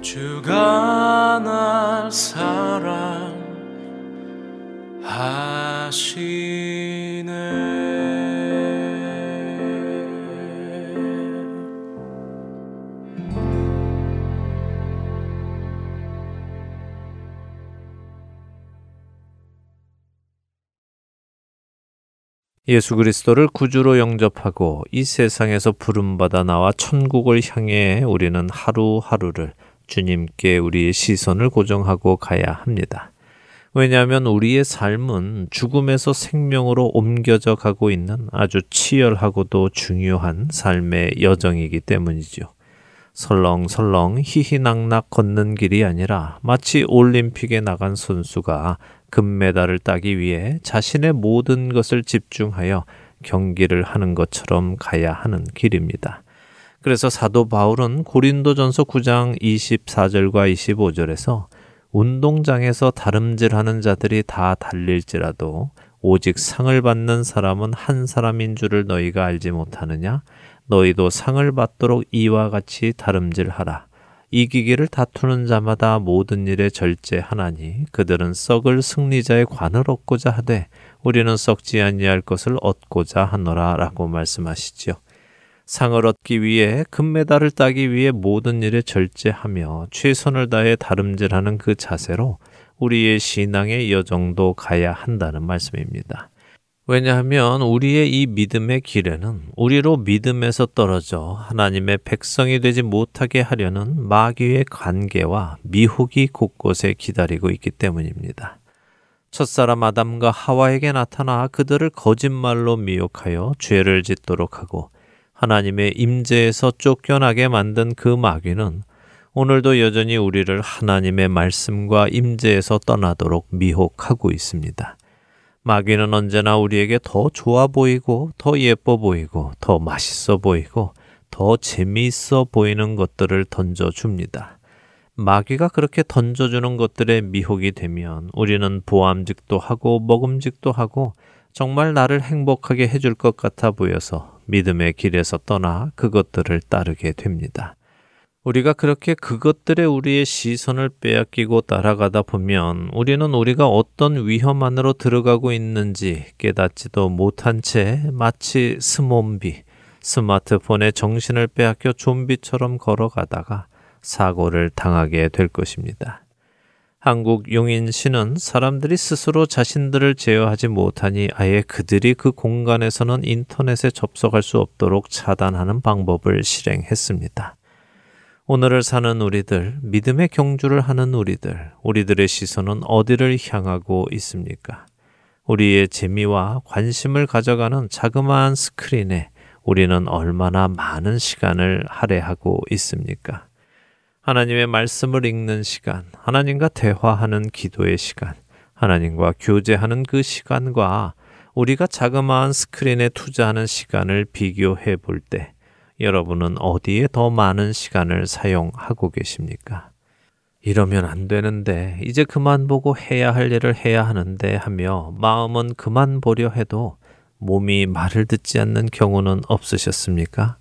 주가 날 사랑하시네. 예수 그리스도를 구주로 영접하고 이 세상에서 부름받아 나와 천국을 향해 우리는 하루하루를 주님께 우리의 시선을 고정하고 가야 합니다. 왜냐하면 우리의 삶은 죽음에서 생명으로 옮겨져 가고 있는 아주 치열하고도 중요한 삶의 여정이기 때문이죠. 설렁설렁 희희낙낙 걷는 길이 아니라 마치 올림픽에 나간 선수가 금메달을 따기 위해 자신의 모든 것을 집중하여 경기를 하는 것처럼 가야 하는 길입니다. 그래서 사도 바울은 고린도전서 구 장 이십사 절과 이십오 절에서 운동장에서 다름질하는 자들이 다 달릴지라도 오직 상을 받는 사람은 한 사람인 줄을 너희가 알지 못하느냐? 너희도 상을 받도록 이와 같이 다름질하라. 이기기를 다투는 자마다 모든 일에 절제하나니 그들은 썩을 승리자의 관을 얻고자 하되 우리는 썩지 아니할 것을 얻고자 하노라 라고 말씀하시죠. 상을 얻기 위해 금메달을 따기 위해 모든 일에 절제하며 최선을 다해 다름질하는 그 자세로 우리의 신앙의 여정도 가야 한다는 말씀입니다. 왜냐하면 우리의 이 믿음의 길에는 우리로 믿음에서 떨어져 하나님의 백성이 되지 못하게 하려는 마귀의 관계와 미혹이 곳곳에 기다리고 있기 때문입니다. 첫사람 아담과 하와에게 나타나 그들을 거짓말로 미혹하여 죄를 짓도록 하고 하나님의 임재에서 쫓겨나게 만든 그 마귀는 오늘도 여전히 우리를 하나님의 말씀과 임재에서 떠나도록 미혹하고 있습니다. 마귀는 언제나 우리에게 더 좋아 보이고 더 예뻐 보이고 더 맛있어 보이고 더 재미있어 보이는 것들을 던져줍니다. 마귀가 그렇게 던져주는 것들에 미혹이 되면 우리는 보암직도 하고 먹음직도 하고 정말 나를 행복하게 해줄 것 같아 보여서 믿음의 길에서 떠나 그것들을 따르게 됩니다. 우리가 그렇게 그것들에 우리의 시선을 빼앗기고 따라가다 보면 우리는 우리가 어떤 위험 안으로 들어가고 있는지 깨닫지도 못한 채 마치 스몸비, 스마트폰에 정신을 빼앗겨 좀비처럼 걸어가다가 사고를 당하게 될 것입니다. 한국 용인시는 사람들이 스스로 자신들을 제어하지 못하니 아예 그들이 그 공간에서는 인터넷에 접속할 수 없도록 차단하는 방법을 실행했습니다. 오늘을 사는 우리들, 믿음의 경주를 하는 우리들, 우리들의 시선은 어디를 향하고 있습니까? 우리의 재미와 관심을 가져가는 자그마한 스크린에 우리는 얼마나 많은 시간을 할애하고 있습니까? 하나님의 말씀을 읽는 시간, 하나님과 대화하는 기도의 시간, 하나님과 교제하는 그 시간과 우리가 자그마한 스크린에 투자하는 시간을 비교해 볼 때 여러분은 어디에 더 많은 시간을 사용하고 계십니까? 이러면 안 되는데, 이제 그만 보고 해야 할 일을 해야 하는데 하며 마음은 그만 보려 해도 몸이 말을 듣지 않는 경우는 없으셨습니까?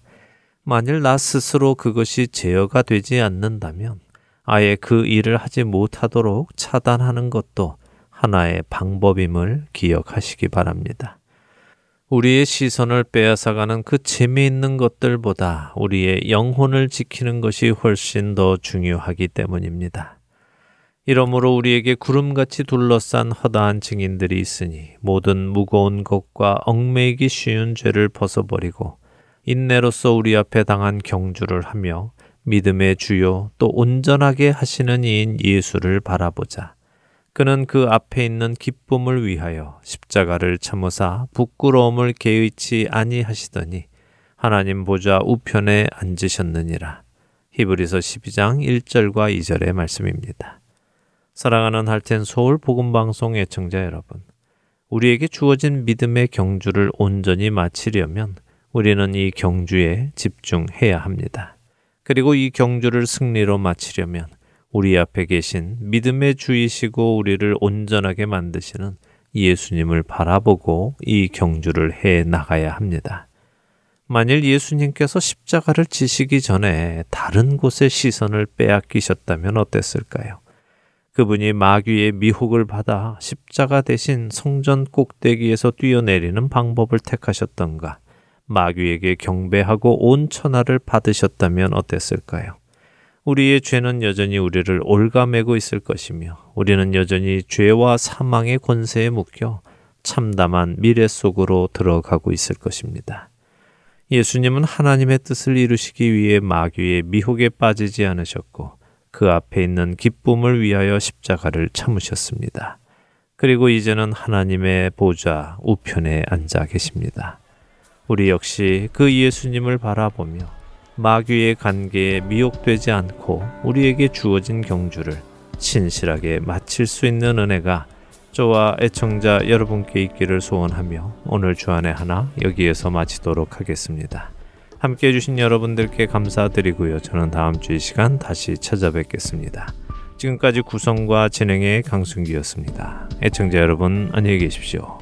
만일 나 스스로 그것이 제어가 되지 않는다면 아예 그 일을 하지 못하도록 차단하는 것도 하나의 방법임을 기억하시기 바랍니다. 우리의 시선을 빼앗아가는 그 재미있는 것들보다 우리의 영혼을 지키는 것이 훨씬 더 중요하기 때문입니다. 이러므로 우리에게 구름같이 둘러싼 허다한 증인들이 있으니 모든 무거운 것과 얽매이기 쉬운 죄를 벗어버리고 인내로서 우리 앞에 당한 경주를 하며 믿음의 주요 또 온전하게 하시는 이인 예수를 바라보자. 그는 그 앞에 있는 기쁨을 위하여 십자가를 참으사 부끄러움을 개의치 아니하시더니 하나님 보좌 우편에 앉으셨느니라. 히브리서 십이 장 일 절과 이 절의 말씀입니다. 사랑하는 하트앤솔 복음방송 애청자 여러분, 우리에게 주어진 믿음의 경주를 온전히 마치려면 우리는 이 경주에 집중해야 합니다. 그리고 이 경주를 승리로 마치려면 우리 앞에 계신 믿음의 주이시고 우리를 온전하게 만드시는 예수님을 바라보고 이 경주를 해 나가야 합니다. 만일 예수님께서 십자가를 지시기 전에 다른 곳에 시선을 빼앗기셨다면 어땠을까요? 그분이 마귀의 미혹을 받아 십자가 대신 성전 꼭대기에서 뛰어내리는 방법을 택하셨던가, 마귀에게 경배하고 온 천하를 받으셨다면 어땠을까요? 우리의 죄는 여전히 우리를 올가매고 있을 것이며 우리는 여전히 죄와 사망의 권세에 묶여 참담한 미래 속으로 들어가고 있을 것입니다. 예수님은 하나님의 뜻을 이루시기 위해 마귀의 미혹에 빠지지 않으셨고 그 앞에 있는 기쁨을 위하여 십자가를 참으셨습니다. 그리고 이제는 하나님의 보좌 우편에 앉아 계십니다. 우리 역시 그 예수님을 바라보며 마귀의 관계에 미혹되지 않고 우리에게 주어진 경주를 신실하게 마칠 수 있는 은혜가 저와 애청자 여러분께 있기를 소원하며 오늘 주안의 하나 여기에서 마치도록 하겠습니다. 함께 해주신 여러분들께 감사드리고요. 저는 다음 주 이 시간 다시 찾아뵙겠습니다. 지금까지 구성과 진행의 강순기였습니다. 애청자 여러분 안녕히 계십시오.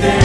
때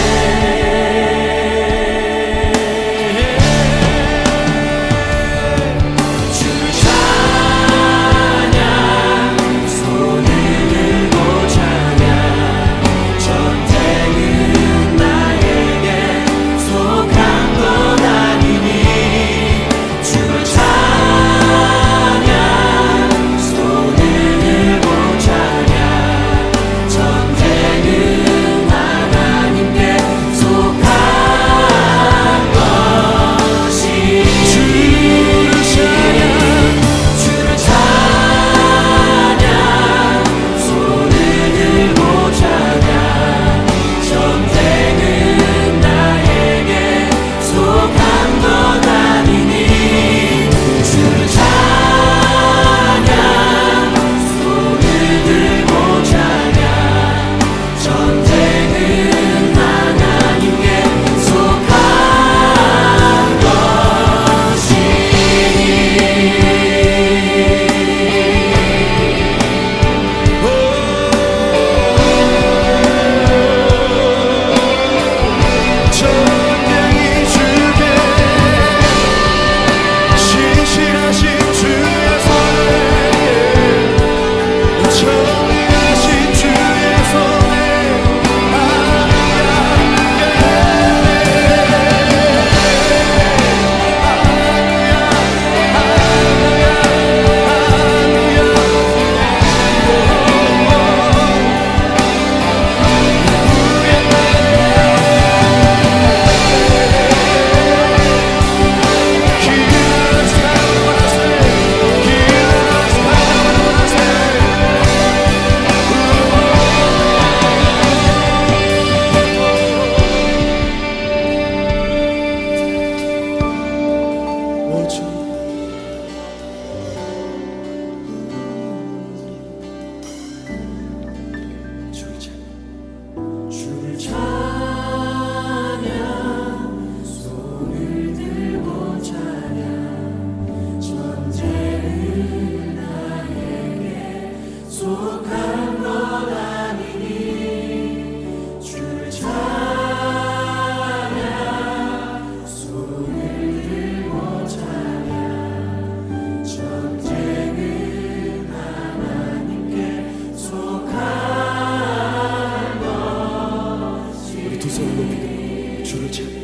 두 손을 높이 들고 주를 찾고